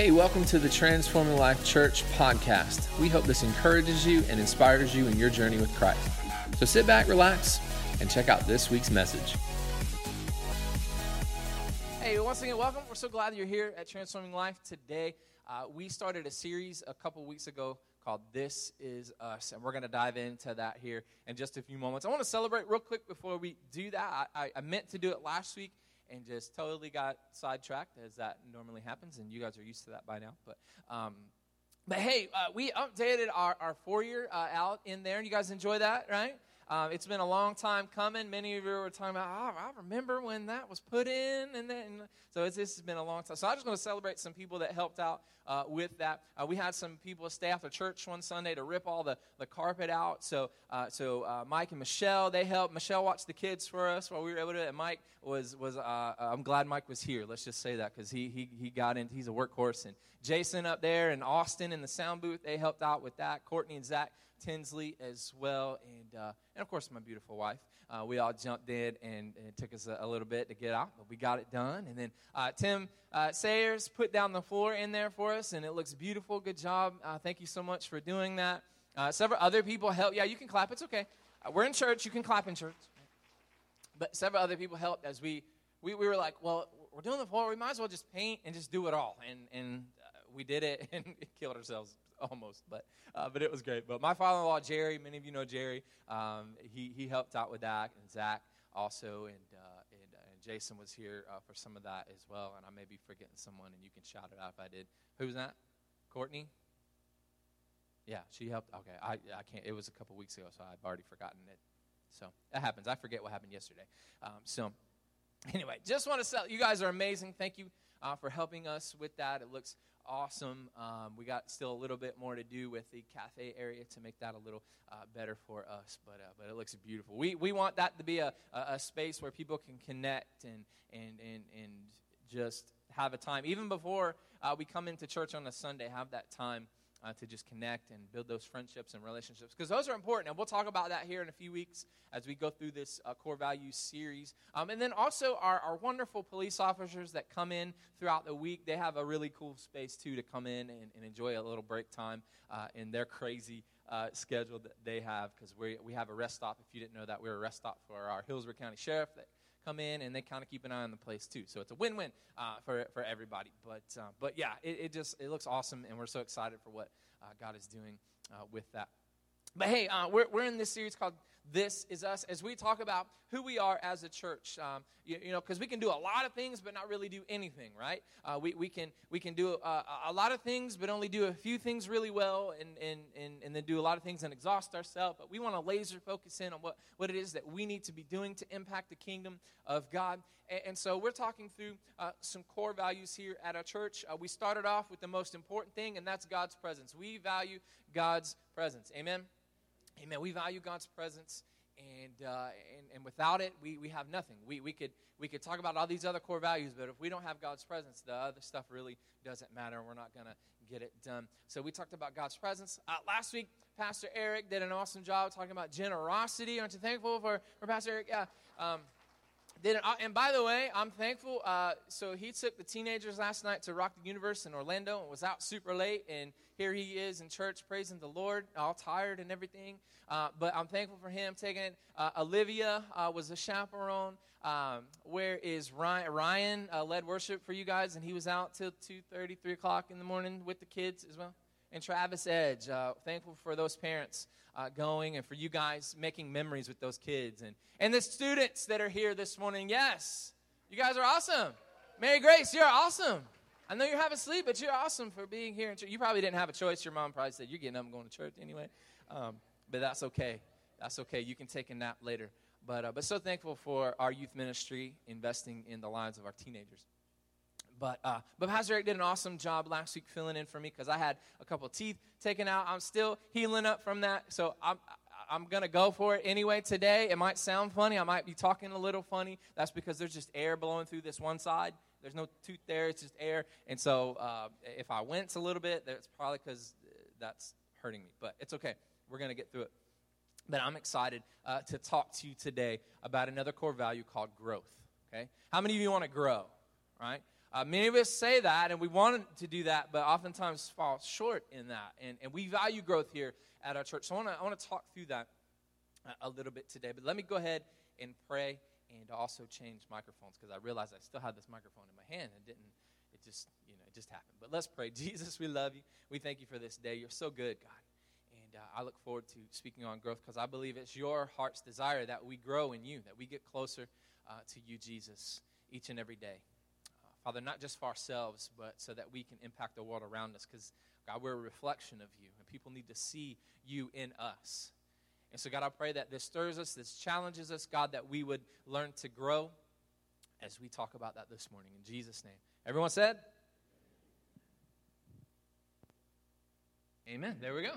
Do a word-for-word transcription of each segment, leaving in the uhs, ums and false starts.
Hey, welcome to the Transforming Life Church podcast. We hope this encourages you and inspires you in your journey with Christ. So sit back, relax, and check out this week's message. Hey, once again, welcome. We're so glad you're here at Transforming Life today. Uh, we started a series a couple weeks ago called This Is Us, and we're going to dive into that here in just a few moments. I want to celebrate real quick before we do that. I, I, I meant to do it last week and just totally got sidetracked, as that normally happens, and you guys are used to that by now. But um, but hey, uh, we updated our, our four-year uh, out in there, and you guys enjoy that, right? Uh, it's been a long time coming. Many of you were talking about, oh, I remember when that was put in. And then, so it's, this has been a long time. So I'm just going to celebrate some people that helped out uh, with that. Uh, we had some people stay after church one Sunday to rip all the, the carpet out. So uh, so uh, Mike and Michelle, they helped. Michelle watched the kids for us while we were able to. And Mike was, was uh, I'm glad Mike was here. Let's just say that, because he, he, he got in. He's a workhorse. And Jason up there and Austin in the sound booth, they helped out with that. Courtney and Zach Tinsley as well, and uh, and of course my beautiful wife. Uh, we all jumped in, and it took us a, a little bit to get out, but we got it done. And then uh, Tim uh, Sayers put down the floor in there for us, and it looks beautiful. Good job. Uh, thank you so much for doing that. Uh, several other people helped. Yeah, you can clap. It's okay. Uh, we're in church. You can clap in church. But several other people helped as we, we, we were like, well, we're doing the floor. We might as well just paint and just do it all. And, and uh, we did it, and it killed ourselves. Almost, but uh, but it was great. But my father-in-law, Jerry, many of you know Jerry. Um, he he helped out with that, and Zach also, and uh, and, uh, and Jason was here uh, for some of that as well. And I may be forgetting someone, and you can shout it out if I did. Who was that? Courtney? Yeah, she helped. Okay, I I can't. It was a couple weeks ago, so I've already forgotten it. So that happens. I forget what happened yesterday. Um, so anyway, just want to say you guys are amazing. Thank you uh, for helping us with that. It looks awesome. Um, we got still a little bit more to do with the cafe area to make that a little uh, better for us, but uh, but it looks beautiful. We we want that to be a, a, a space where people can connect and and and and just have a time. Even before uh, we come into church on a Sunday, have that time uh, to just connect and build those friendships and relationships, because those are important, and we'll talk about that here in a few weeks as we go through this uh, core values series. Um, and then also our, our wonderful police officers that come in throughout the week, they have a really cool space, too, to come in and, and enjoy a little break time uh, in their crazy uh, schedule that they have, because we we have a rest stop. If you didn't know that, we're a rest stop for our Hillsborough County Sheriff that come in, and they kind of keep an eye on the place, too. So it's a win-win uh, for for everybody. But, uh, but yeah, it, it just it looks awesome, and we're so excited for what uh, God is doing uh, with that. But hey, uh, we're we're in this series called This Is Us, as we talk about who we are as a church. Um, you, you know, because we can do a lot of things, but not really do anything, right? Uh, we we can we can do uh, a lot of things, but only do a few things really well, and and and, and then do a lot of things and exhaust ourselves. But we want to laser focus in on what, what it is that we need to be doing to impact the kingdom of God. And, and so we're talking through uh, some core values here at our church. Uh, we started off with the most important thing, and that's God's presence. We value God's presence. Amen. Amen. We value God's presence, and uh, and, and without it, we, we have nothing. We we could we could talk about all these other core values, but if we don't have God's presence, the other stuff really doesn't matter, and we're not going to get it done. So we talked about God's presence. Uh, last week, Pastor Eric did an awesome job talking about generosity. Aren't you thankful for, for Pastor Eric? Yeah. Um, did an, uh, and by the way, I'm thankful. Uh, so he took the teenagers last night to Rock the Universe in Orlando and was out super late, and here he is in church praising the Lord, all tired and everything. Uh, but I'm thankful for him taking it. Uh, Olivia uh, was a chaperone. Um, where is Ryan? Ryan uh, led worship for you guys, and he was out till two thirty, three o'clock in the morning with the kids as well. And Travis Edge, uh, thankful for those parents uh, going, and for you guys making memories with those kids. And, and the students that are here this morning, yes, you guys are awesome. Mary Grace, you're awesome. I know you're half asleep, but you're awesome for being here. You probably didn't have a choice. Your mom probably said, you're getting up and going to church anyway. Um, but that's okay. That's okay. You can take a nap later. But uh, but so thankful for our youth ministry investing in the lives of our teenagers. But uh, but Pastor Eric did an awesome job last week filling in for me, because I had a couple of teeth taken out. I'm still healing up from that. So I'm I'm going to go for it anyway today. It might sound funny. I might be talking a little funny. That's because there's just air blowing through this one side. There's no tooth there. It's just air. And so uh, if I wince a little bit, that's probably because that's hurting me. But it's okay. We're going to get through it. But I'm excited uh, to talk to you today about another core value called growth. Okay? How many of you want to grow? Right? Uh, many of us say that, and we want to do that, but oftentimes fall short in that. And, and we value growth here at our church. So I want to I want to talk through that a little bit today. But let me go ahead and pray and also change microphones, because I realized I still had this microphone in my hand and didn't. It just, you know, it just happened. But let's pray. Jesus, we love you. We thank you for this day. You're so good, God. And uh, I look forward to speaking on growth, because I believe it's your heart's desire that we grow in you, that we get closer uh, to you, Jesus, each and every day. Uh, Father, not just for ourselves, but so that we can impact the world around us, because, God, we're a reflection of you, and people need to see you in us. And so, God, I pray that this stirs us, this challenges us, God, that we would learn to grow as we talk about that this morning. In Jesus' name. Everyone said? Amen. There we go.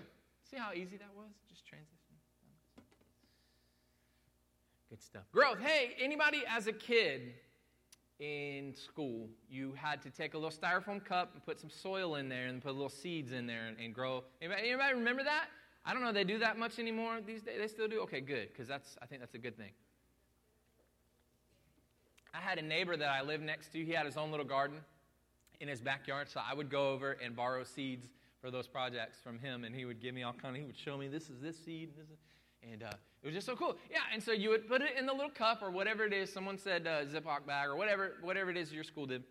See how easy that was? Just transition. Good stuff. Growth. Hey, anybody as a kid in school, you had to take a little styrofoam cup and put some soil in there and put little seeds in there and, and grow. Anybody, anybody remember that? I don't know. They do that much anymore these days. They still do? Okay, good, because that's I think that's a good thing. I had a neighbor that I lived next to. He had his own little garden in his backyard, so I would go over and borrow seeds for those projects from him, and he would give me all kind of, he would show me this is this seed, and, this is, and uh, it was just so cool. Yeah, and so you would put it in the little cup or whatever it is. Someone said uh, Ziploc bag or whatever whatever it is your school did.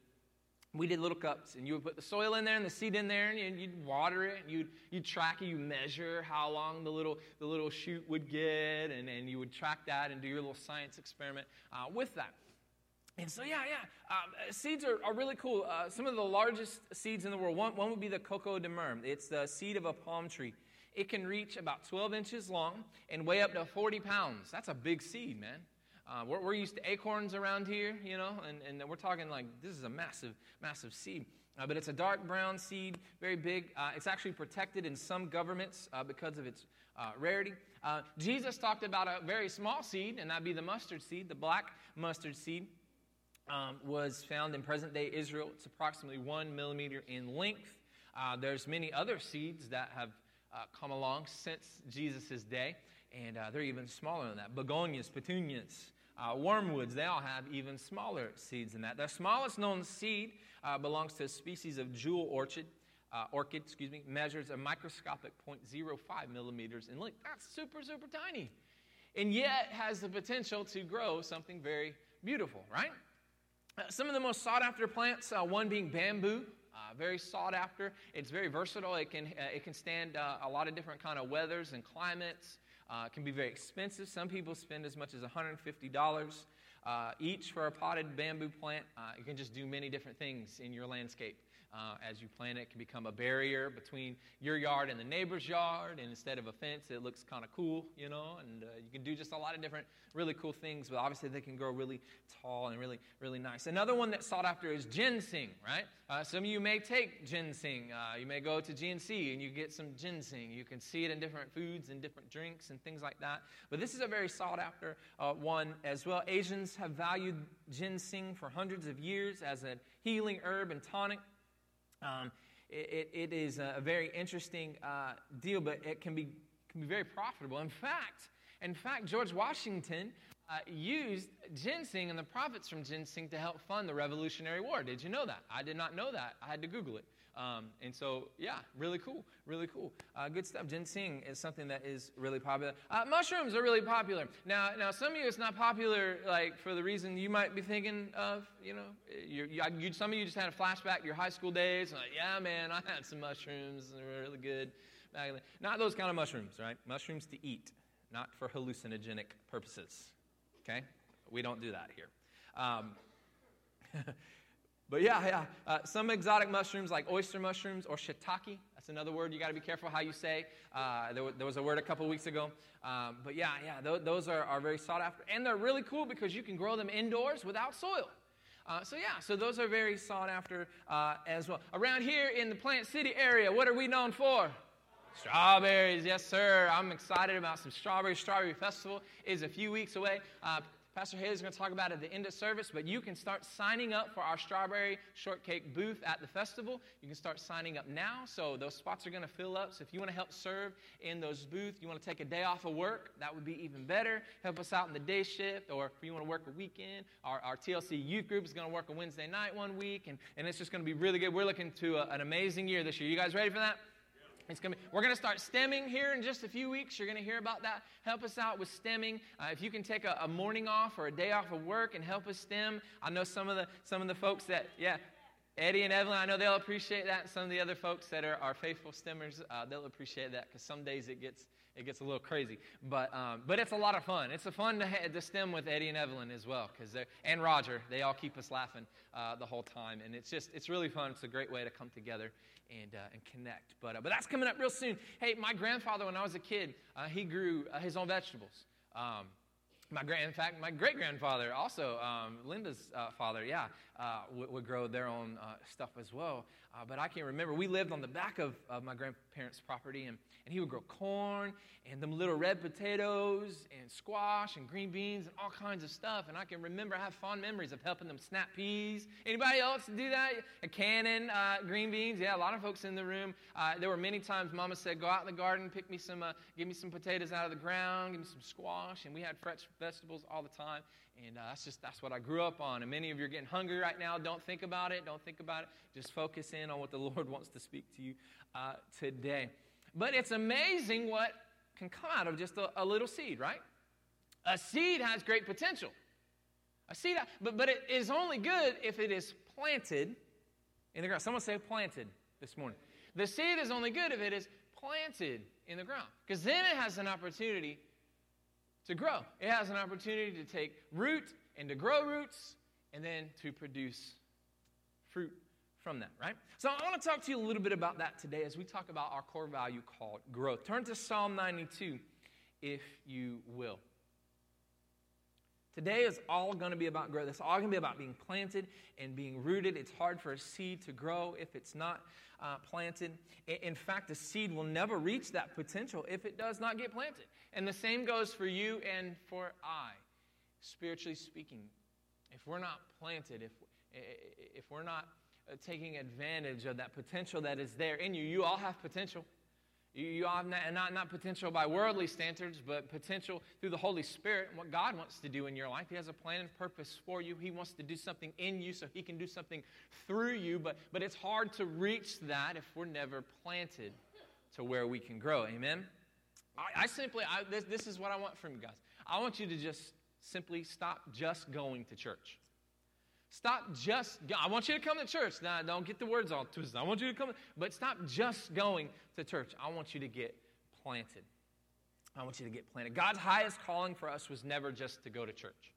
We did little cups, and you would put the soil in there and the seed in there, and you'd water it, and you'd, you'd track it, you measure how long the little the little shoot would get, and, and you would track that and do your little science experiment uh, with that. And so, yeah, yeah, uh, seeds are, are really cool. Uh, some of the largest seeds in the world, one, one would be the coco de mer. It's the seed of a palm tree. It can reach about twelve inches long and weigh up to forty pounds. That's a big seed, man. Uh, we're, we're used to acorns around here, you know, and, and we're talking like this is a massive, massive seed. Uh, but it's a dark brown seed, very big. Uh, it's actually protected in some governments uh, because of its uh, rarity. Uh, Jesus talked about a very small seed, and that'd be the mustard seed, the black mustard seed. Um, was found in present-day Israel. It's approximately one millimeter in length. Uh, there's many other seeds that have uh, come along since Jesus' day, and uh, they're even smaller than that. Begonias, petunias, uh, wormwoods, they all have even smaller seeds than that. The smallest known seed uh, belongs to a species of jewel orchid, uh, orchid, excuse me, measures a microscopic zero point zero five millimeters in length. That's super, super tiny, and yet has the potential to grow something very beautiful, right? Uh, some of the most sought-after plants, uh, one being bamboo, uh, very sought-after. It's very versatile. It can uh, it can stand uh, a lot of different kind of weathers and climates. Uh, it can be very expensive. Some people spend as much as one hundred fifty dollars uh, each for a potted bamboo plant. Uh, you can just do many different things in your landscape. Uh, as you plant it, it can become a barrier between your yard and the neighbor's yard, and instead of a fence, it looks kind of cool, you know, and uh, you can do just a lot of different really cool things, but obviously they can grow really tall and really, really nice. Another one that's sought after is ginseng, right? Uh, some of you may take ginseng. Uh, you may go to G N C and you get some ginseng. You can see it in different foods and different drinks and things like that, but this is a very sought after uh, one as well. Asians have valued ginseng for hundreds of years as a healing herb and tonic. Um, it, it is a very interesting uh, deal, but it can be can be very profitable. In fact, in fact, George Washington uh, used ginseng and the profits from ginseng to help fund the Revolutionary War. Did you know that? I did not know that. I had to Google it. Um, and so, yeah, really cool, really cool. Uh, good stuff. Ginseng is something that is really popular. Uh, mushrooms are really popular. Now, now, some of you, it's not popular, like, for the reason you might be thinking of, you know. You're, you, you, some of you just had a flashback to your high school days. Like, yeah, man, I had some mushrooms. They were really good. Not those kind of mushrooms, right? Mushrooms to eat, not for hallucinogenic purposes, okay? We don't do that here. Um But yeah, yeah, uh, some exotic mushrooms like oyster mushrooms or shiitake. That's another word you got to be careful how you say. Uh, there, w- there was a word a couple weeks ago. Um, but yeah, yeah, th- those are, are very sought after. And they're really cool because you can grow them indoors without soil. Uh, so yeah, so those are very sought after uh, as well. Around here in the Plant City area, what are we known for? Strawberries, yes, sir. I'm excited about some strawberries. Strawberry Festival is a few weeks away. Uh, Pastor Haley's going to talk about it at the end of service, but you can start signing up for our strawberry shortcake booth at the festival. You can start signing up now, so those spots are going to fill up. So if you want to help serve in those booths, you want to take a day off of work, that would be even better. Help us out in the day shift, or if you want to work a weekend, our, our T L C youth group is going to work a Wednesday night one week, and, and it's just going to be really good. We're looking to a, an amazing year this year. You guys ready for that? It's gonna be, we're going to start stemming here in just a few weeks. You're going to hear about that. Help us out with stemming. Uh, if you can take a, a morning off or a day off of work and help us stem. I know some of the some of the folks that, yeah, Eddie and Evelyn, I know they'll appreciate that. Some of the other folks that are, are faithful stemmers, uh, they'll appreciate that because some days it gets it gets a little crazy. But um, but it's a lot of fun. It's a fun to, ha- to stem with Eddie and Evelyn as well, because they're and Roger. They all keep us laughing uh, the whole time, and it's just it's really fun. It's a great way to come together and uh, and connect. But uh, but that's coming up real soon. Hey, my grandfather, when I was a kid, uh, he grew uh, his own vegetables. Um, My grand, in fact, my great-grandfather, also um, Linda's uh, father, yeah, uh, would, would grow their own uh, stuff as well. Uh, but I can't remember. We lived on the back of, of my grandparents' property, and, and he would grow corn and them little red potatoes and squash and green beans and all kinds of stuff. And I can remember, I have fond memories of helping them snap peas. Anybody else do that? A cannon, uh, green beans. Yeah, a lot of folks in the room. Uh, there were many times Mama said, "Go out in the garden, pick me some, uh, give me some potatoes out of the ground, give me some squash," and we had fresh vegetables all the time, and uh, that's just that's what I grew up on. And many of you are getting hungry right now. Don't think about it. Don't think about it. Just focus in on what the Lord wants to speak to you uh, today. But it's amazing what can come out of just a, a little seed, right? A seed has great potential. A seed, but but it is only good if it is planted in the ground. Someone say planted this morning. The seed is only good if it is planted in the ground, because then it has an opportunity to grow. It has an opportunity to take root and to grow roots and then to produce fruit from that, right? So I want to talk to you a little bit about that today as we talk about our core value called growth. Turn to Psalm ninety-two, if you will. Today is all going to be about growth. It's all going to be about being planted and being rooted. It's hard for a seed to grow if it's not uh, planted. In fact, a seed will never reach that potential if it does not get planted. And the same goes for you and for I, spiritually speaking. If we're not planted, if if we're not taking advantage of that potential that is there in you, you all have potential. You have not, not, not potential by worldly standards, but potential through the Holy Spirit and what God wants to do in your life. He has a plan and purpose for you. He wants to do something in you so he can do something through you. But, but it's hard to reach that if we're never planted to where we can grow. Amen? I, I simply, I, this, this is what I want from you guys. I want you to just simply stop just going to church. Stop just, I want you to come to church. Now, don't get the words all twisted. I want you to come, but stop just going to church. I want you to get planted. I want you to get planted. God's highest calling for us was never just to go to church.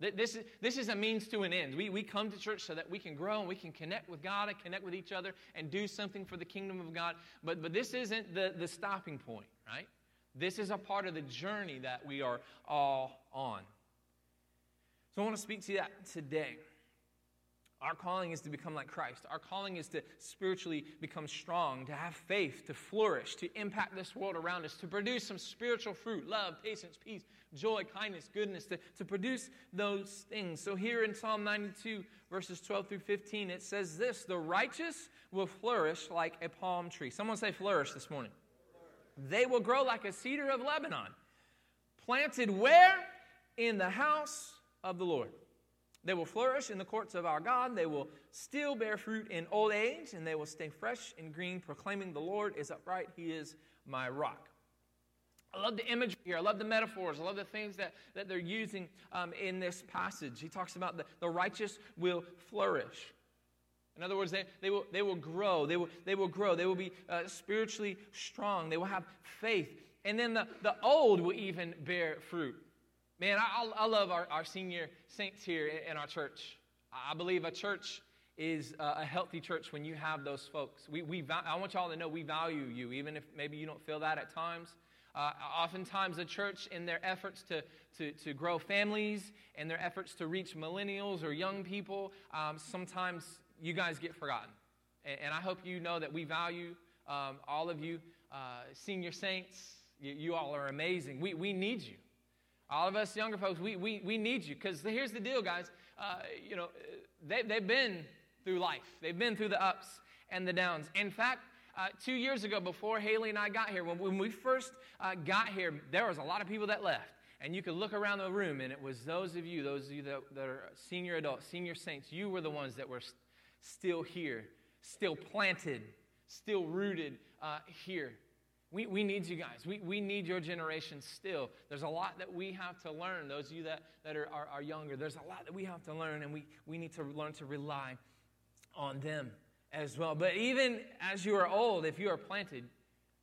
This is, this is a means to an end. We, we come to church so that we can grow and we can connect with God and connect with each other and do something for the kingdom of God. But, but this isn't the, the stopping point, right? This is a part of the journey that we are all on. So I want to speak to you that today. Our calling is to become like Christ. Our calling is to spiritually become strong, to have faith, to flourish, to impact this world around us, to produce some spiritual fruit, love, patience, peace, joy, kindness, goodness, to, to produce those things. So here in Psalm ninety-two, verses twelve through fifteen, it says this: the righteous will flourish like a palm tree. Someone say flourish this morning. Flourish. They will grow like a cedar of Lebanon, planted where? In the house of the Lord. They will flourish in the courts of our God. They will still bear fruit in old age, and they will stay fresh and green, proclaiming the Lord is upright. He is my rock. I love the imagery here. I love the metaphors. I love the things that, that they're using um, in this passage. He talks about the, the righteous will flourish. In other words, they, they will they will grow. They will they will grow. They will be uh, spiritually strong. They will have faith. And then the, the old will even bear fruit. Man, I, I love our, our senior saints here in our church. I believe a church is a healthy church when you have those folks. We, we, I want y'all to know we value you, even if maybe you don't feel that at times. Uh, oftentimes a church, in their efforts to, to, to grow families and their efforts to reach millennials or young people, um, sometimes you guys get forgotten. And, and I hope you know that we value um, all of you uh, senior saints. You, you all are amazing. We, we need you. All of us younger folks, we we we need you, because here's the deal, guys. Uh, you know, they they've been through life. They've been through the ups and the downs. In fact, uh, two years ago, before Haley and I got here, when when we first uh, got here, there was a lot of people that left. And you could look around the room, and it was those of you, those of you that, that are senior adults, senior saints, you were the ones that were st- still here, still planted, still rooted uh, here. We we need you guys. We we need your generation still. There's a lot that we have to learn, those of you that, that are, are, are younger. There's a lot that we have to learn, and we, we need to learn to rely on them as well. But even as you are old, if you are planted,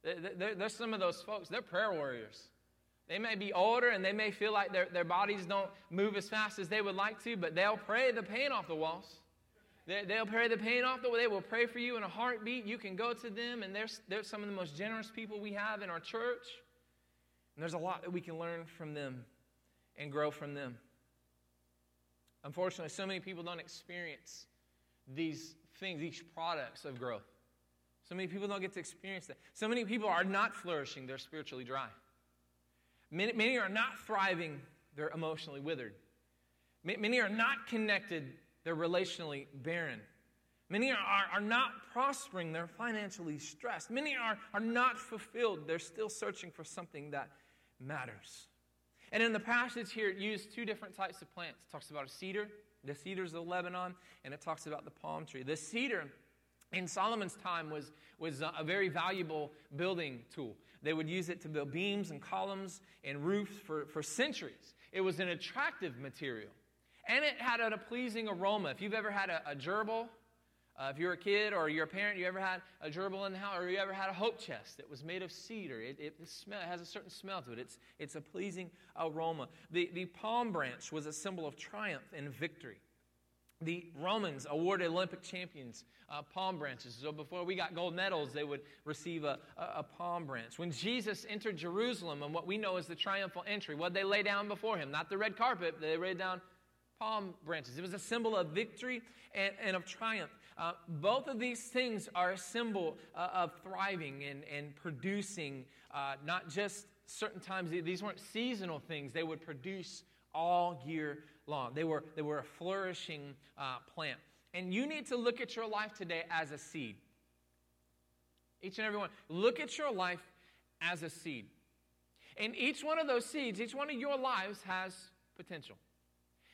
there, there, there's some of those folks, they're prayer warriors. They may be older, and they may feel like their, their bodies don't move as fast as they would like to, but they'll pray the paint off the walls. They, they'll pray the paint off the walls. They will pray for you in a heartbeat. You can go to them, and they're, they're some of the most generous people we have in our church. And there's a lot that we can learn from them and grow from them. Unfortunately, so many people don't experience these things, these products of growth. So many people don't get to experience that. So many people are not flourishing. They're spiritually dry. Many, many are not thriving, they're emotionally withered. Many are not connected, they're relationally barren. Many are, are, are not prospering, they're financially stressed. Many are, are not fulfilled, they're still searching for something that matters. And in the passage here, it used two different types of plants. It talks about a cedar, the cedars of Lebanon, and it talks about the palm tree. The cedar in Solomon's time was, was a very valuable building tool. They would use it to build beams and columns and roofs for, for centuries. It was an attractive material. And it had a pleasing aroma. If you've ever had a, a gerbil, uh, if you're a kid or you're a parent, you ever had a gerbil in the house, or you ever had a hope chest that was made of cedar. It, it, it, smell, it has a certain smell to it. It's, it's a pleasing aroma. The, the palm branch was a symbol of triumph and victory. The Romans awarded Olympic champions uh, palm branches. So before we got gold medals, they would receive a, a, a palm branch. When Jesus entered Jerusalem, and what we know is the triumphal entry, what they lay down before him, not the red carpet, they laid down palm branches. It was a symbol of victory and, and of triumph. Uh, both of these things are a symbol uh, of thriving and, and producing, uh, not just certain times. These weren't seasonal things. They would produce all year long. They were, they were a flourishing uh, plant. And you need to look at your life today as a seed. Each and every one. Look at your life as a seed. And each one of those seeds, each one of your lives has potential.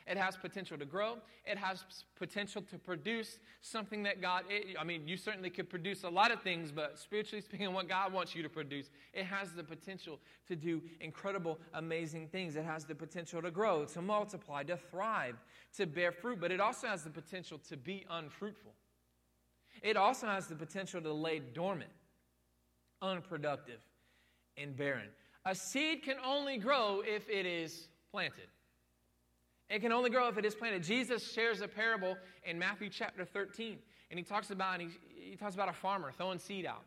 It has potential to grow. It has potential to produce something that God, it, I mean, you certainly could produce a lot of things, but spiritually speaking, what God wants you to produce, it has the potential to do incredible, amazing things. It has the potential to grow, to multiply, to thrive, to bear fruit, but it also has the potential to be unfruitful. It also has the potential to lay dormant, unproductive, and barren. A seed can only grow if it is planted. It can only grow if it is planted. Jesus shares a parable in Matthew chapter thirteen, and he talks about and he, he talks about a farmer throwing seed out,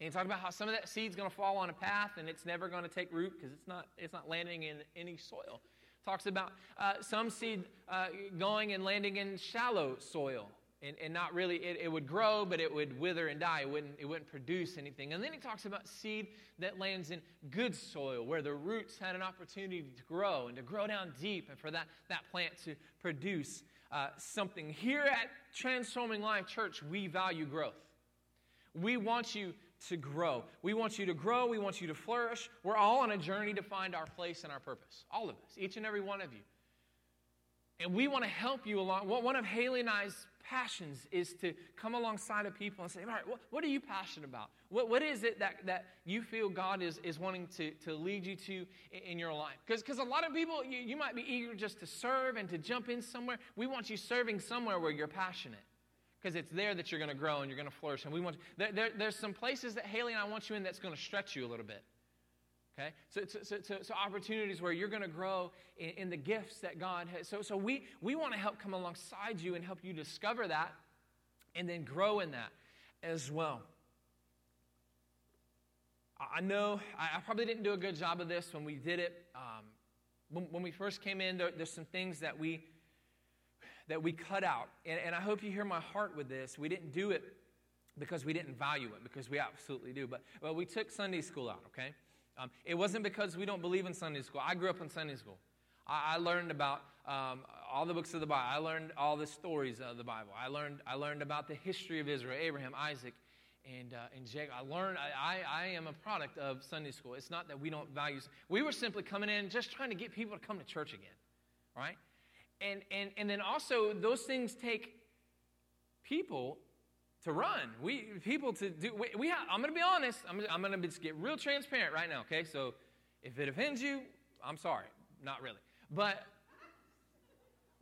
and he talks about how some of that seed's going to fall on a path and it's never going to take root because it's not it's not landing in any soil. Talks about uh, some seed uh, going and landing in shallow soil and, and not really it, it would grow, but it would wither and die. It wouldn't it wouldn't produce anything. And then he talks about seed that lands in good soil where the roots had an opportunity to grow and to grow down deep and for that, that plant to produce uh, something. Here at Transforming Life Church, we value growth. We want you to grow. We want you to grow. We want you to flourish. We're all on a journey to find our place and our purpose. All of us, each and every one of you. And we want to help you along. One of Haley and I's passions is to come alongside of people and say, all right, what, what are you passionate about? What, what is it that, that you feel God is, is wanting to, to lead you to in, in your life? Because because a lot of people, you, you might be eager just to serve and to jump in somewhere. We want you serving somewhere where you're passionate, because it's there that you're going to grow and you're going to flourish. And we want there, there, there's some places that Haley and I want you in that's going to stretch you a little bit. Okay, so, so, so, so opportunities where you're going to grow in, in the gifts that God has. So, so we, we want to help come alongside you and help you discover that and then grow in that as well. I know I probably didn't do a good job of this when we did it. Um, when, when we first came in, there, there's some things that we that we cut out. And, and I hope you hear my heart with this. We didn't do it because we didn't value it, because we absolutely do. But, but we took Sunday school out, okay? Um, it wasn't because we don't believe in Sunday school. I grew up in Sunday school. I, I learned about um, all the books of the Bible. I learned all the stories of the Bible. I learned I learned about the history of Israel, Abraham, Isaac, and uh, and Jacob. I learned. I, I I am a product of Sunday school. It's not that we don't value. We were simply coming in just trying to get people to come to church again, right? And and and then also those things take people to run. We people to do. We, we have, I'm going to be honest. I'm I'm going to get real transparent right now. Okay, so if it offends you, I'm sorry. Not really, but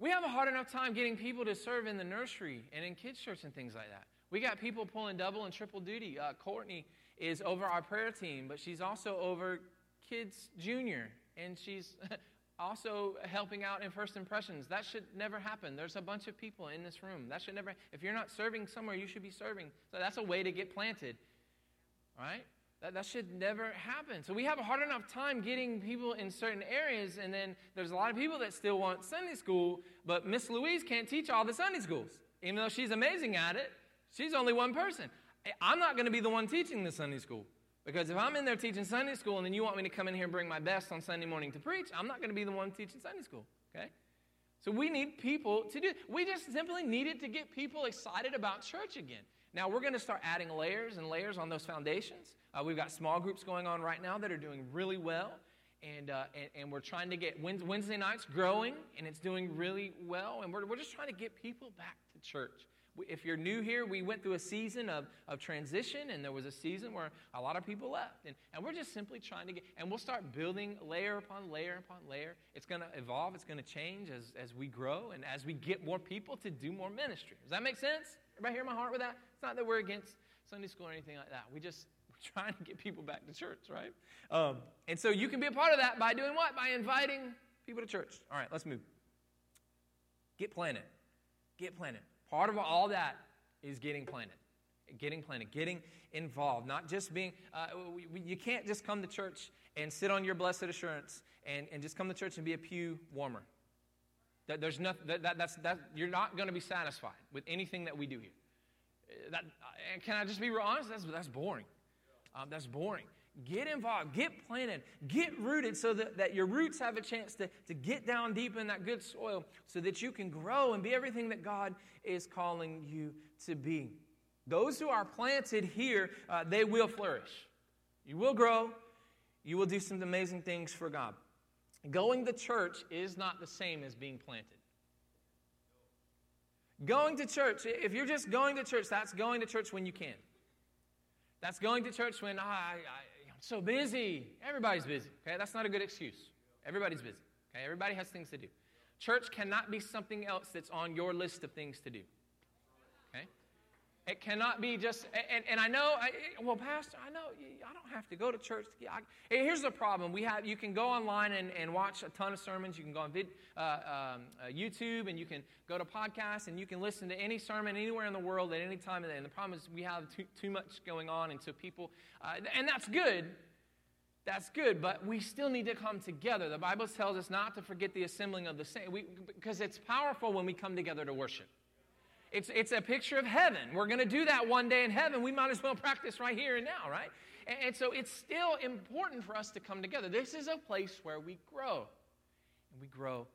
we have a hard enough time getting people to serve in the nursery and in kids church and things like that. We got people pulling double and triple duty. Uh, Courtney is over our prayer team, but she's also over kids junior, and she's also helping out in First Impressions. That should never happen. There's a bunch of people in this room. That should never. If you're not serving somewhere, you should be serving. So that's a way to get planted, right? That, that should never happen. So we have a hard enough time getting people in certain areas, and then there's a lot of people that still want Sunday school, but Miss Louise can't teach all the Sunday schools. Even though she's amazing at it, she's only one person. I'm not going to be the one teaching the Sunday school. Because if I'm in there teaching Sunday school and then you want me to come in here and bring my best on Sunday morning to preach, I'm not going to be the one teaching Sunday school, okay? So we need people to do it. We just simply needed to get people excited about church again. Now, we're going to start adding layers and layers on those foundations. Uh, we've got small groups going on right now that are doing really well, and uh, and, and we're trying to get Wednesday nights growing, and it's doing really well, and we're, we're just trying to get people back to church. If you're new here, we went through a season of, of transition, and there was a season where a lot of people left. And, and we're just simply trying to get, and we'll start building layer upon layer upon layer. It's going to evolve. It's going to change as, as we grow and as we get more people to do more ministry. Does that make sense? Everybody hear my heart with that? It's not that we're against Sunday school or anything like that. We just, we're trying to get people back to church, right? Um, and so you can be a part of that by doing what? By inviting people to church. All right, let's move. Get planted. Get planted. Part of all that is getting planted, getting planted, getting involved, not just being, uh, we, we, you can't just come to church and sit on your blessed assurance and, and just come to church and be a pew warmer. That, there's nothing, that, that, that's, that, you're not going to be satisfied with anything that we do here. That, and can I just be real honest? That's, that's boring. Um, that's boring. Get involved, get planted, get rooted so that, that your roots have a chance to, to get down deep in that good soil so that you can grow and be everything that God is calling you to be. Those who are planted here, uh, they will flourish. You will grow. You will do some amazing things for God. Going to church is not the same as being planted. Going to church, if you're just going to church, that's going to church when you can. That's going to church when, I. I so busy. Everybody's busy. Okay, that's not a good excuse. Everybody's busy. Okay, everybody has things to do. Church cannot be something else that's on your list of things to do. Okay, it cannot be just. And, and I know. I, well, Pastor, I know I don't have to go to church. To get, I, here's the problem. We have. You can go online and, and watch a ton of sermons. You can go on vid, uh, um, uh, YouTube, and you can go to podcasts, and you can listen to any sermon anywhere in the world at any time. And the problem is we have too, too much going on, and so people. Uh, and that's good. That's good, but we still need to come together. The Bible tells us not to forget the assembling of the saints, because it's powerful when we come together to worship. It's it's a picture of heaven. We're going to do that one day in heaven. We might as well practice right here and now, right? And, and so it's still important for us to come together. This is a place where we grow, and we grow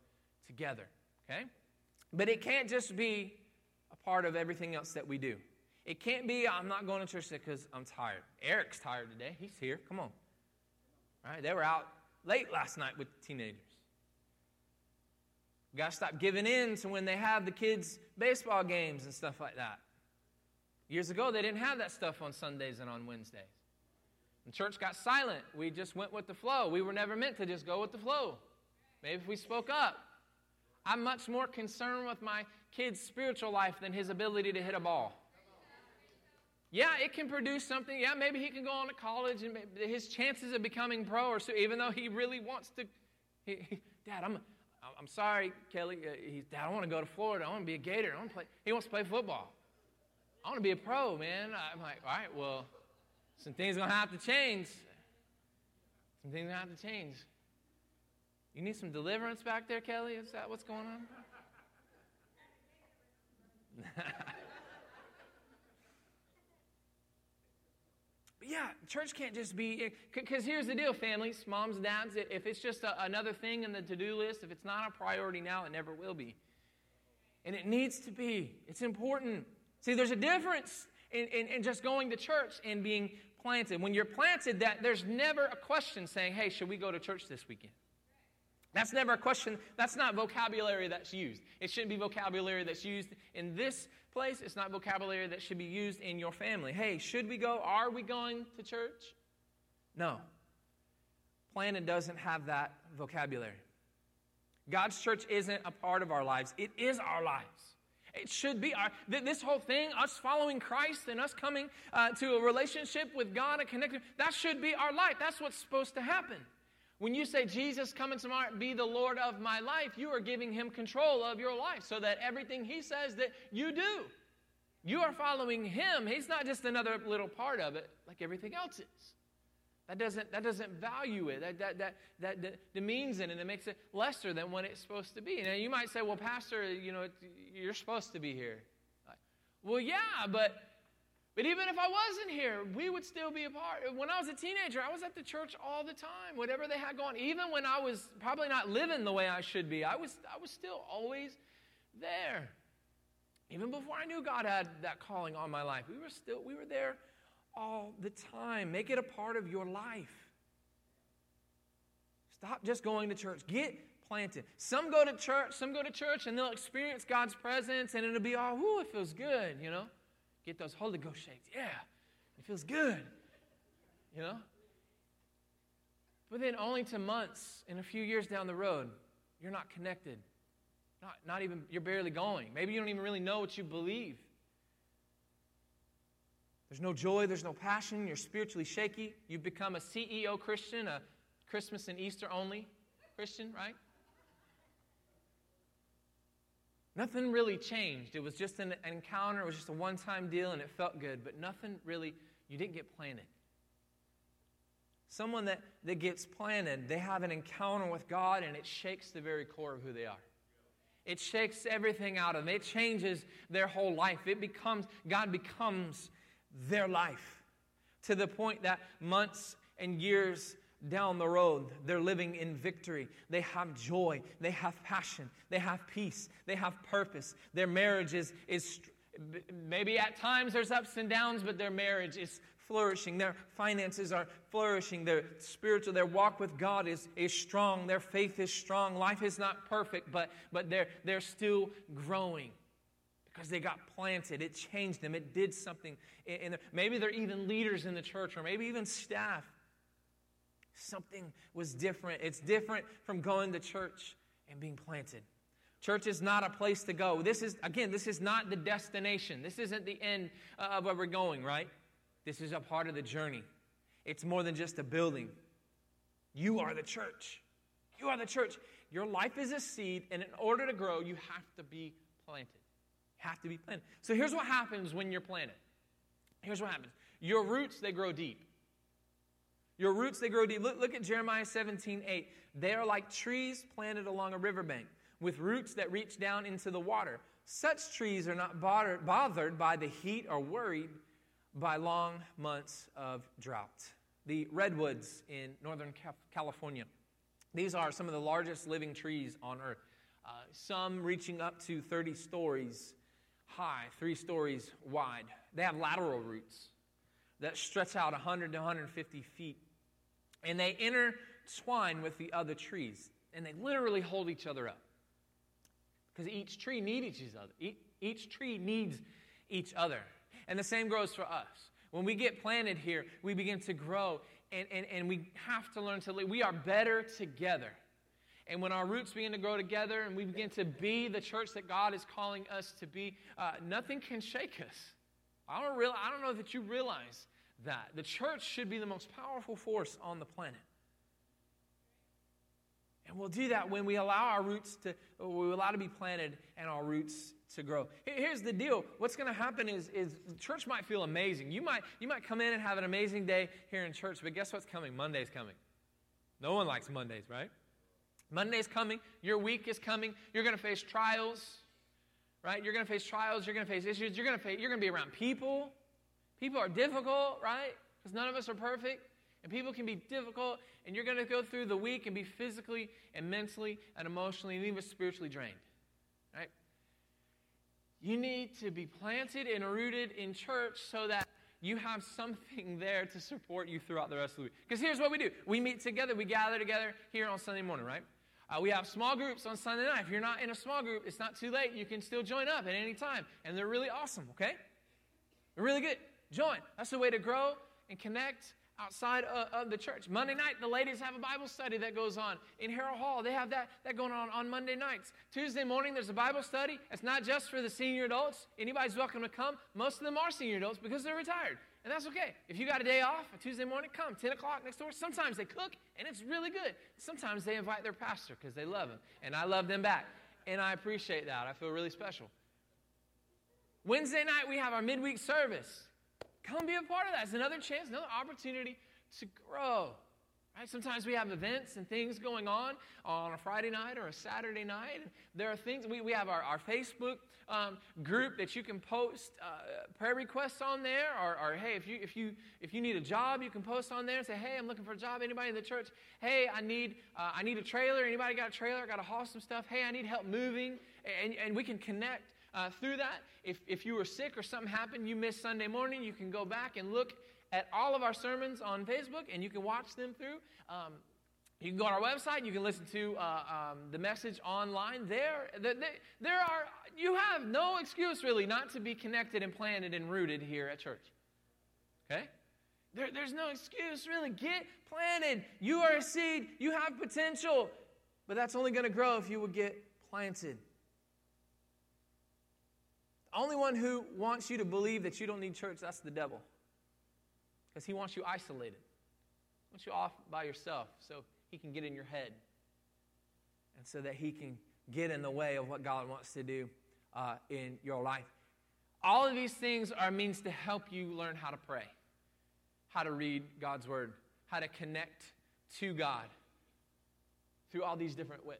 together, okay? But it can't just be a part of everything else that we do. It can't be, I'm not going to church because I'm tired. Eric's tired today. He's here. Come on. Right, they were out late last night with teenagers. We've got to stop giving in to when they have the kids' baseball games and stuff like that. Years ago, they didn't have that stuff on Sundays and on Wednesdays. The church got silent. We just went with the flow. We were never meant to just go with the flow. Maybe if we spoke up. I'm much more concerned with my kid's spiritual life than his ability to hit a ball. Yeah, it can produce something. Yeah, maybe he can go on to college, and his chances of becoming pro, or so, even though he really wants to. He, he, Dad, I'm, I'm sorry, Kelly. Uh, he, Dad, I want to go to Florida. I want to be a Gator. I want to play. He wants to play football. I want to be a pro, man. I'm like, all right, well, some things are gonna have to change. Some things are gonna have to change. You need some deliverance back there, Kelly. Is that what's going on? yeah, church can't just be, because here's the deal, families, moms, dads, if it's just a, another thing in the to-do list, if it's not a priority now, it never will be. And it needs to be. It's important. See, there's a difference in, in, in just going to church and being planted. When you're planted, that there's never a question saying, hey, should we go to church this weekend? That's never a question. That's not vocabulary that's used. It shouldn't be vocabulary that's used in this place. It's not vocabulary that should be used in your family. Hey, should we go? Are we going to church? No. Planted doesn't have that vocabulary. God's church isn't a part of our lives. It is our lives. It should be. Our, th- this whole thing, us following Christ and us coming uh, to a relationship with God and connecting, that should be our life. That's what's supposed to happen. When you say, Jesus, come into my heart, be the Lord of my life, you are giving him control of your life so that everything he says that you do. You are following him. He's not just another little part of it like everything else is. That doesn't, that doesn't value it. That, that, that, that, that demeans it, and it makes it lesser than what it's supposed to be. Now, you might say, well, Pastor, you know, you're supposed to be here. Like, well, yeah, but... But even if I wasn't here, we would still be a part. When I was a teenager, I was at the church all the time, whatever they had going. Even when I was probably not living the way I should be, I was I was still always there. Even before I knew God had that calling on my life, we were still we were there all the time. Make it a part of your life. Stop just going to church. Get planted. Some go to church, some go to church, and they'll experience God's presence, and it'll be all, whoo, it feels good, you know. Get those Holy Ghost shakes. Yeah, it feels good, you know? But then only to months and a few years down the road, you're not connected. Not, not even, you're barely going. Maybe you don't even really know what you believe. There's no joy. There's no passion. You're spiritually shaky. You've become a C E O Christian, a Christmas and Easter only Christian, right? Nothing really changed. It was just an encounter. It was just a one-time deal, and it felt good. But nothing really, you didn't get planted. Someone that, that gets planted, they have an encounter with God, and it shakes the very core of who they are. It shakes everything out of them. It changes their whole life. It becomes, God becomes their life to the point that months and years down the road, they're living in victory. They have joy. They have passion. They have peace. They have purpose. Their marriage is, is maybe at times there's ups and downs, but their marriage is flourishing. Their finances are flourishing. Their spiritual, their walk with God is, is strong. Their faith is strong. Life is not perfect, but, but they're, they're still growing because they got planted. It changed them. It did something. And maybe they're even leaders in the church or maybe even staff. Something was different. It's different from going to church and being planted. Church is not a place to go. This is, again, this is not the destination. This isn't the end of where we're going, right? This is a part of the journey. It's more than just a building. You are the church. You are the church. Your life is a seed, and in order to grow, you have to be planted. You have to be planted. So here's what happens when you're planted. Here's what happens. Your roots, they grow deep. Your roots, they grow deep. Look, look at Jeremiah seventeen eight. They are like trees planted along a riverbank with roots that reach down into the water. Such trees are not bothered, bothered by the heat or worried by long months of drought. The redwoods in Northern California. These are some of the largest living trees on earth. Uh, some reaching up to thirty stories high, three stories wide. They have lateral roots that stretch out one hundred to one hundred fifty feet. And they intertwine with the other trees. And they literally hold each other up. Because each tree needs each other. E- each tree needs each other. And the same goes for us. When we get planted here, we begin to grow. And, and, and we have to learn to live. We are better together. And when our roots begin to grow together and we begin to be the church that God is calling us to be, uh, nothing can shake us. I don't, realize, I don't know that you realize that. The church should be the most powerful force on the planet. And we'll do that when we allow our roots to, we allow to be planted and our roots to grow. Here's the deal. What's going to happen is, is the church might feel amazing. You might, you might come in and have an amazing day here in church, but guess what's coming? Monday's coming. No one likes Mondays, right? Monday's coming. Your week is coming. You're going to face trials. Right? You're going to face trials. You're going to face issues. You're going to face, you're going to be around people. People are difficult, right? because none of us are perfect, and people can be difficult, and you're going to go through the week and be physically and mentally and emotionally and even spiritually drained, right? You need to be planted and rooted in church so that you have something there to support you throughout the rest of the week. Because here's what we do. We meet together. We gather together here on Sunday morning, right? Uh, we have small groups on Sunday night. If you're not in a small group, it's not too late. You can still join up at any time. And they're really awesome, okay? They're really good. Join. That's the way to grow and connect outside of, of the church. Monday night, the ladies have a Bible study that goes on in Harrell Hall. They have that, that going on on Monday nights. Tuesday morning, there's a Bible study. It's not just for the senior adults. Anybody's welcome to come. Most of them are senior adults because they're retired, and that's okay. If you got a day off, a Tuesday morning, come. ten o'clock next door. Sometimes they cook, and it's really good. Sometimes they invite their pastor because they love him, and I love them back, and I appreciate that. I feel really special. Wednesday night, we have our midweek service. Come be a part of that. It's another chance, another opportunity to grow. Right? Sometimes we have events and things going on on a Friday night or a Saturday night. There are things. We, we have our, our Facebook um, group that you can post uh, prayer requests on there. Or, or hey, if you if you if you need a job, you can post on there and say, hey, I'm looking for a job. Anybody in the church? Hey, I need uh, I need a trailer. Anybody got a trailer? I got to haul some stuff. Hey, I need help moving, and and we can connect. Uh, through that, if, if you were sick or something happened, you missed Sunday morning, you can go back and look at all of our sermons on Facebook, and you can watch them through. Um, you can go on our website. You can listen to uh, um, the message online there. There, there are, you have no excuse, really, not to be connected and planted and rooted here at church. Okay? There, there's no excuse, really. Get planted. You are a seed. You have potential. But that's only going to grow if you will get planted. Only one who wants you to believe that you don't need church, that's the devil. Because he wants you isolated. He wants you off by yourself so he can get in your head. And so that he can get in the way of what God wants to do uh, in your life. All of these things are means to help you learn how to pray. How to read God's word. How to connect to God. Through all these different ways.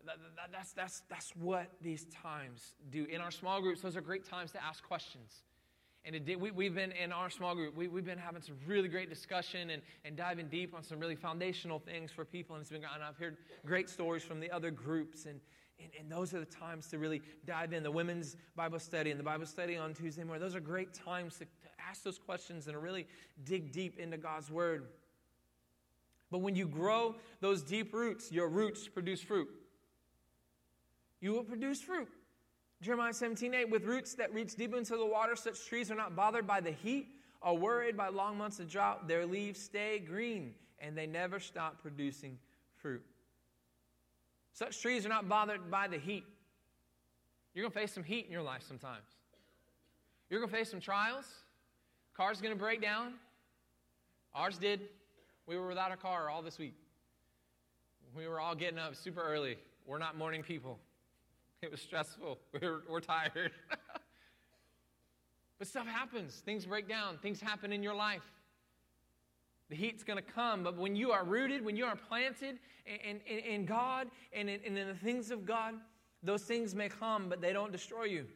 That's, that's, that's what these times do. In our small groups, those are great times to ask questions. And it did, we, we've been in our small group, we, we've been having some really great discussion and, and diving deep on some really foundational things for people. And it's been, and I've heard great stories from the other groups. And, and, and those are the times to really dive in. The women's Bible study and the Bible study on Tuesday morning, those are great times to, to ask those questions and to really dig deep into God's word. But when you grow those deep roots, your roots produce fruit. You will produce fruit. Jeremiah seventeen eight, with roots that reach deep into the water, such trees are not bothered by the heat or worried by long months of drought. Their leaves stay green, and they never stop producing fruit. Such trees are not bothered by the heat. You're going to face some heat in your life sometimes. You're going to face some trials. Car's going to break down. Ours did. We were without a car all this week. We were all getting up super early. We're not morning people. It was stressful. We're, we're tired. But stuff happens. Things break down. Things happen in your life. The heat's going to come. But when you are rooted, when you are planted in, in, in God and in, in the things of God, those things may come, but they don't destroy you.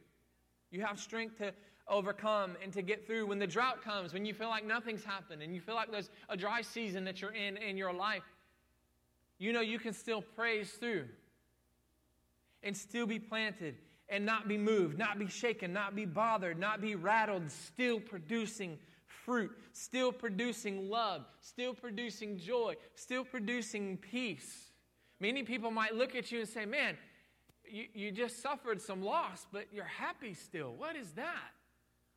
You have strength to overcome and to get through. When the drought comes, when you feel like nothing's happened and you feel like there's a dry season that you're in in your life, you know you can still praise through and still be planted and not be moved, not be shaken, not be bothered, not be rattled, still producing fruit, still producing love, still producing joy, still producing peace. Many people might look at you and say, man, You, you just suffered some loss, but you're happy still. What is that?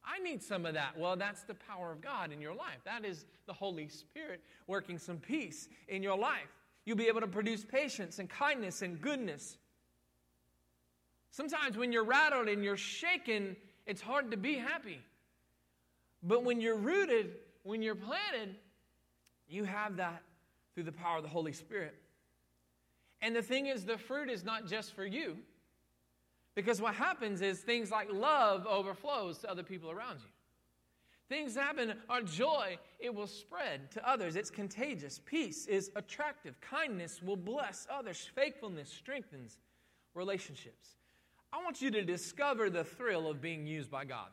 I need some of that. Well, that's the power of God in your life. That is the Holy Spirit working some peace in your life. You'll be able to produce patience and kindness and goodness. Sometimes when you're rattled and you're shaken, it's hard to be happy. But when you're rooted, when you're planted, you have that through the power of the Holy Spirit. And the thing is, the fruit is not just for you. Because what happens is things like love overflows to other people around you. Things happen, our joy, it will spread to others. It's contagious. Peace is attractive. Kindness will bless others. Faithfulness strengthens relationships. I want you to discover the thrill of being used by God.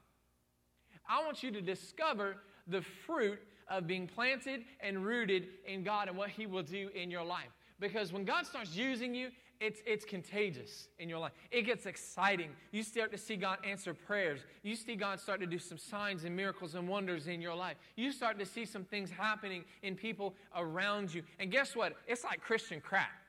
I want you to discover the fruit of being planted and rooted in God and what He will do in your life. Because when God starts using you, It's, it's contagious in your life. It gets exciting. You start to see God answer prayers. You see God start to do some signs and miracles and wonders in your life. You start to see some things happening in people around you. And guess what? It's like Christian crack.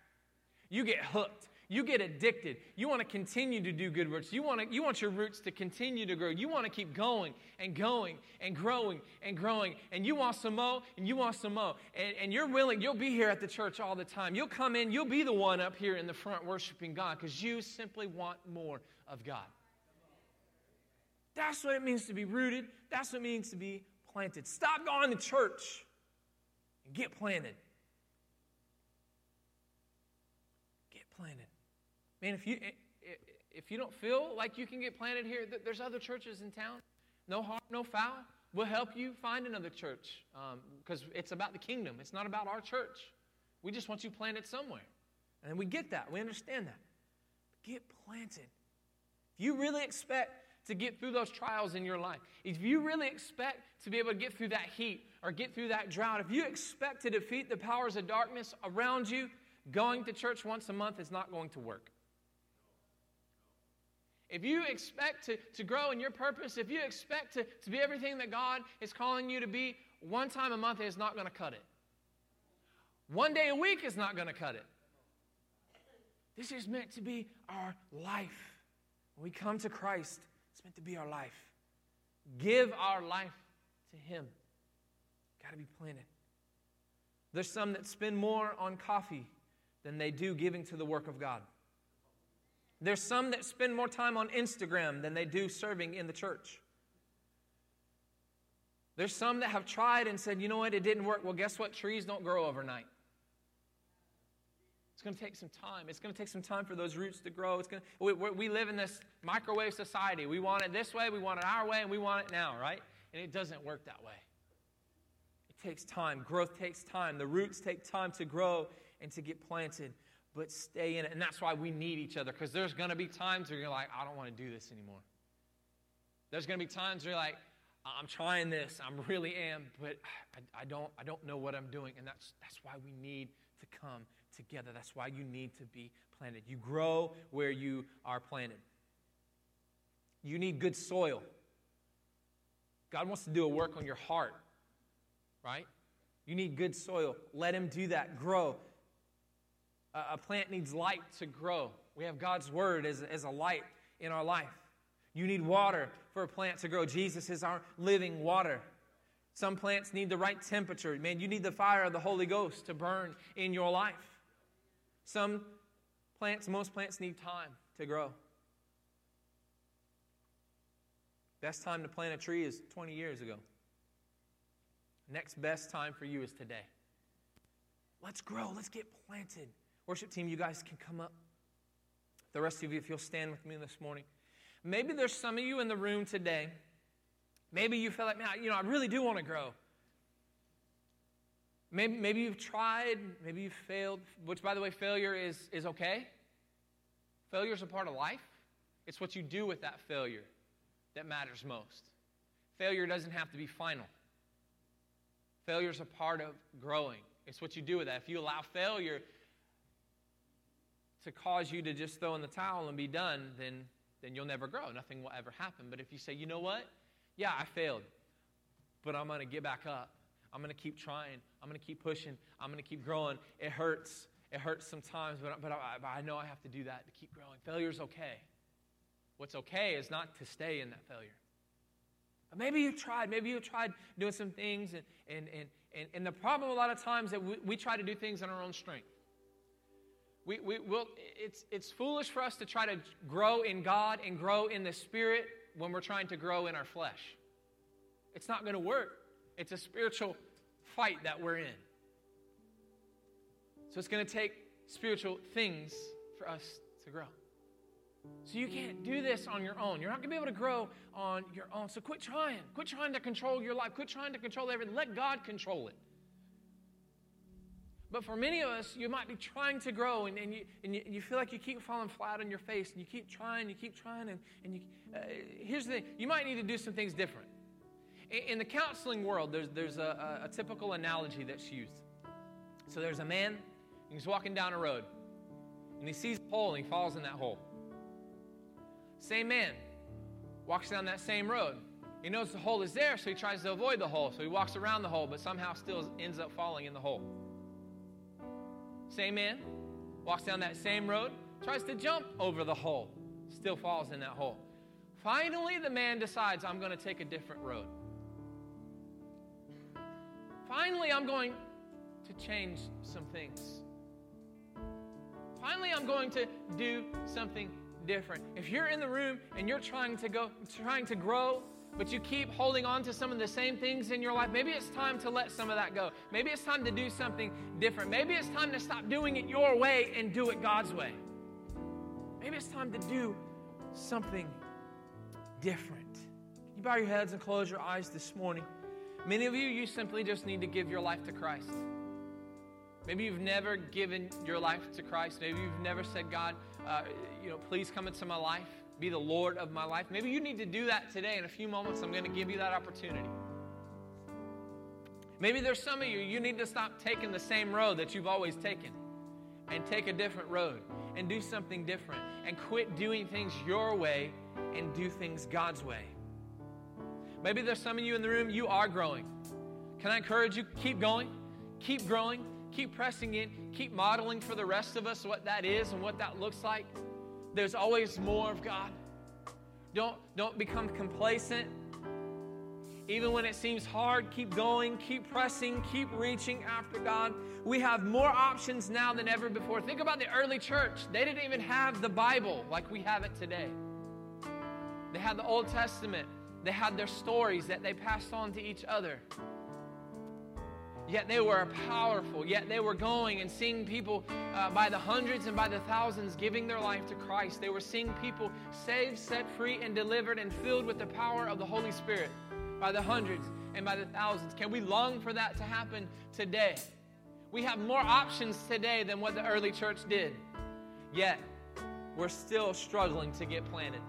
You get hooked. You get addicted. You want to continue to do good works. You want to, you want your roots to continue to grow. You want to keep going and going and growing and growing. And you want some more and you want some more. And, and you're willing. You'll be here at the church all the time. You'll come in. You'll be the one up here in the front worshiping God because you simply want more of God. That's what it means to be rooted. That's what it means to be planted. Stop going to church and get planted. Get planted. Man, if you if you don't feel like you can get planted here, there's other churches in town. No harm, no foul. We'll help you find another church because um, it's about the kingdom. It's not about our church. We just want you planted somewhere. And we get that. We understand that. But get planted. If you really expect to get through those trials in your life, if you really expect to be able to get through that heat or get through that drought, if you expect to defeat the powers of darkness around you, going to church once a month is not going to work. If you expect to, to grow in your purpose, if you expect to, to be everything that God is calling you to be, one time a month is not going to cut it. One day a week is not going to cut it. This is meant to be our life. When we come to Christ, it's meant to be our life. Give our life to Him. Got to be planted. There's some that spend more on coffee than they do giving to the work of God. There's some that spend more time on Instagram than they do serving in the church. There's some that have tried and said, you know what, it didn't work. Well, guess what? Trees don't grow overnight. It's going to take some time. It's going to take some time for those roots to grow. It's going to, we, we live in this microwave society. We want it this way, we want it our way, and we want it now, right? And it doesn't work that way. It takes time. Growth takes time. The roots take time to grow and to get planted. But stay in it. And that's why we need each other. Because there's going to be times where you're like, I don't want to do this anymore. There's going to be times where you're like, I'm trying this. I really am. But I, I don't I don't know what I'm doing. And that's, that's why we need to come together. That's why you need to be planted. You grow where you are planted. You need good soil. God wants to do a work on your heart. Right? You need good soil. Let Him do that. Grow. A plant needs light to grow. We have God's Word as, as a light in our life. You need water for a plant to grow. Jesus is our living water. Some plants need the right temperature. Man, you need the fire of the Holy Ghost to burn in your life. Some plants, most plants need time to grow. Best time to plant a tree is twenty years ago. Next best time for you is today. Let's grow. Let's get planted. Worship team, you guys can come up. The rest of you, if you'll stand with me this morning. Maybe there's some of you in the room today. Maybe you feel like, man, you know, I really do want to grow. Maybe, maybe you've tried. Maybe you've failed. Which, by the way, failure is, is okay. Failure is a part of life. It's what you do with that failure that matters most. Failure doesn't have to be final. Failure is a part of growing. It's what you do with that. If you allow failure to cause you to just throw in the towel and be done, then, then you'll never grow. Nothing will ever happen. But if you say, you know what? Yeah, I failed, but I'm going to get back up. I'm going to keep trying. I'm going to keep pushing. I'm going to keep growing. It hurts. It hurts sometimes, but, but, I, but I know I have to do that to keep growing. Failure's okay. What's okay is not to stay in that failure. But maybe you tried. Maybe you tried doing some things, and, and, and, and, and the problem a lot of times that we, we try to do things in our own strength. We, we will, it's, it's foolish for us to try to grow in God and grow in the Spirit when we're trying to grow in our flesh. It's not going to work. It's a spiritual fight that we're in. So it's going to take spiritual things for us to grow. So you can't do this on your own. You're not going to be able to grow on your own. So quit trying. Quit trying to control your life. Quit trying to control everything. Let God control it. But for many of us, you might be trying to grow, and, and, you, and you, you feel like you keep falling flat on your face, and you keep trying, you keep trying, and, and you, uh, here's the thing. You might need to do some things different. In the counseling world, there's there's a, a typical analogy that's used. So there's a man, and he's walking down a road, and he sees a hole, and he falls in that hole. Same man walks down that same road. He knows the hole is there, so he tries to avoid the hole. So he walks around the hole, but somehow still ends up falling in the hole. Same man walks down that same road, tries to jump over the hole, still falls in that hole. Finally, the man decides, I'm going to take a different road. Finally, I'm going to change some things. Finally, I'm going to do something different. If you're in the room and you're trying to go, trying to grow, but you keep holding on to some of the same things in your life, maybe it's time to let some of that go. Maybe it's time to do something different. Maybe it's time to stop doing it your way and do it God's way. Maybe it's time to do something different. Can you bow your heads and close your eyes this morning? Many of you, you simply just need to give your life to Christ. Maybe you've never given your life to Christ. Maybe you've never said, God, uh, you know, please come into my life. Be the Lord of my life. Maybe you need to do that today. In a few moments, I'm going to give you that opportunity. Maybe there's some of you, you need to stop taking the same road that you've always taken and take a different road and do something different and quit doing things your way and do things God's way. Maybe there's some of you in the room, you are growing. Can I encourage you? Keep going. Keep growing. Keep pressing in. Keep modeling for the rest of us what that is and what that looks like. There's always more of God. Don't, don't become complacent. Even when it seems hard, keep going, keep pressing, keep reaching after God. We have more options now than ever before. Think about the early church. They didn't even have the Bible like we have it today. They had the Old Testament. They had their stories that they passed on to each other. Yet they were powerful, yet they were going and seeing people uh, by the hundreds and by the thousands giving their life to Christ. They were seeing people saved, set free, and delivered and filled with the power of the Holy Spirit by the hundreds and by the thousands. Can we long for that to happen today? We have more options today than what the early church did, yet we're still struggling to get planted.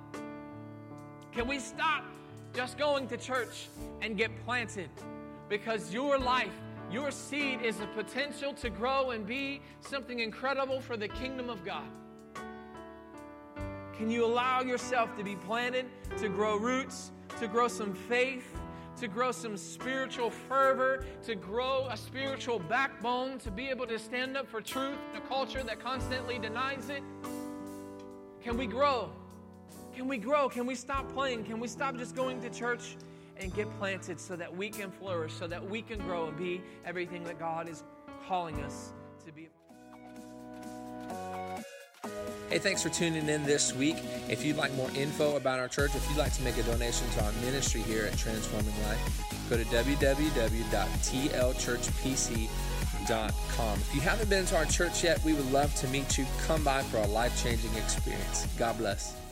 Can we stop just going to church and get planted? Because your life, your seed is the potential to grow and be something incredible for the kingdom of God. Can you allow yourself to be planted, to grow roots, to grow some faith, to grow some spiritual fervor, to grow a spiritual backbone, to be able to stand up for truth in a culture that constantly denies it? Can we grow? Can we grow? Can we stop playing? Can we stop just going to church and get planted so that we can flourish, so that we can grow and be everything that God is calling us to be? Hey, thanks for tuning in this week. If you'd like more info about our church, if you'd like to make a donation to our ministry here at Transforming Life, go to w w w dot t l church p c dot com. If you haven't been to our church yet, we would love to meet you. Come by for a life-changing experience. God bless.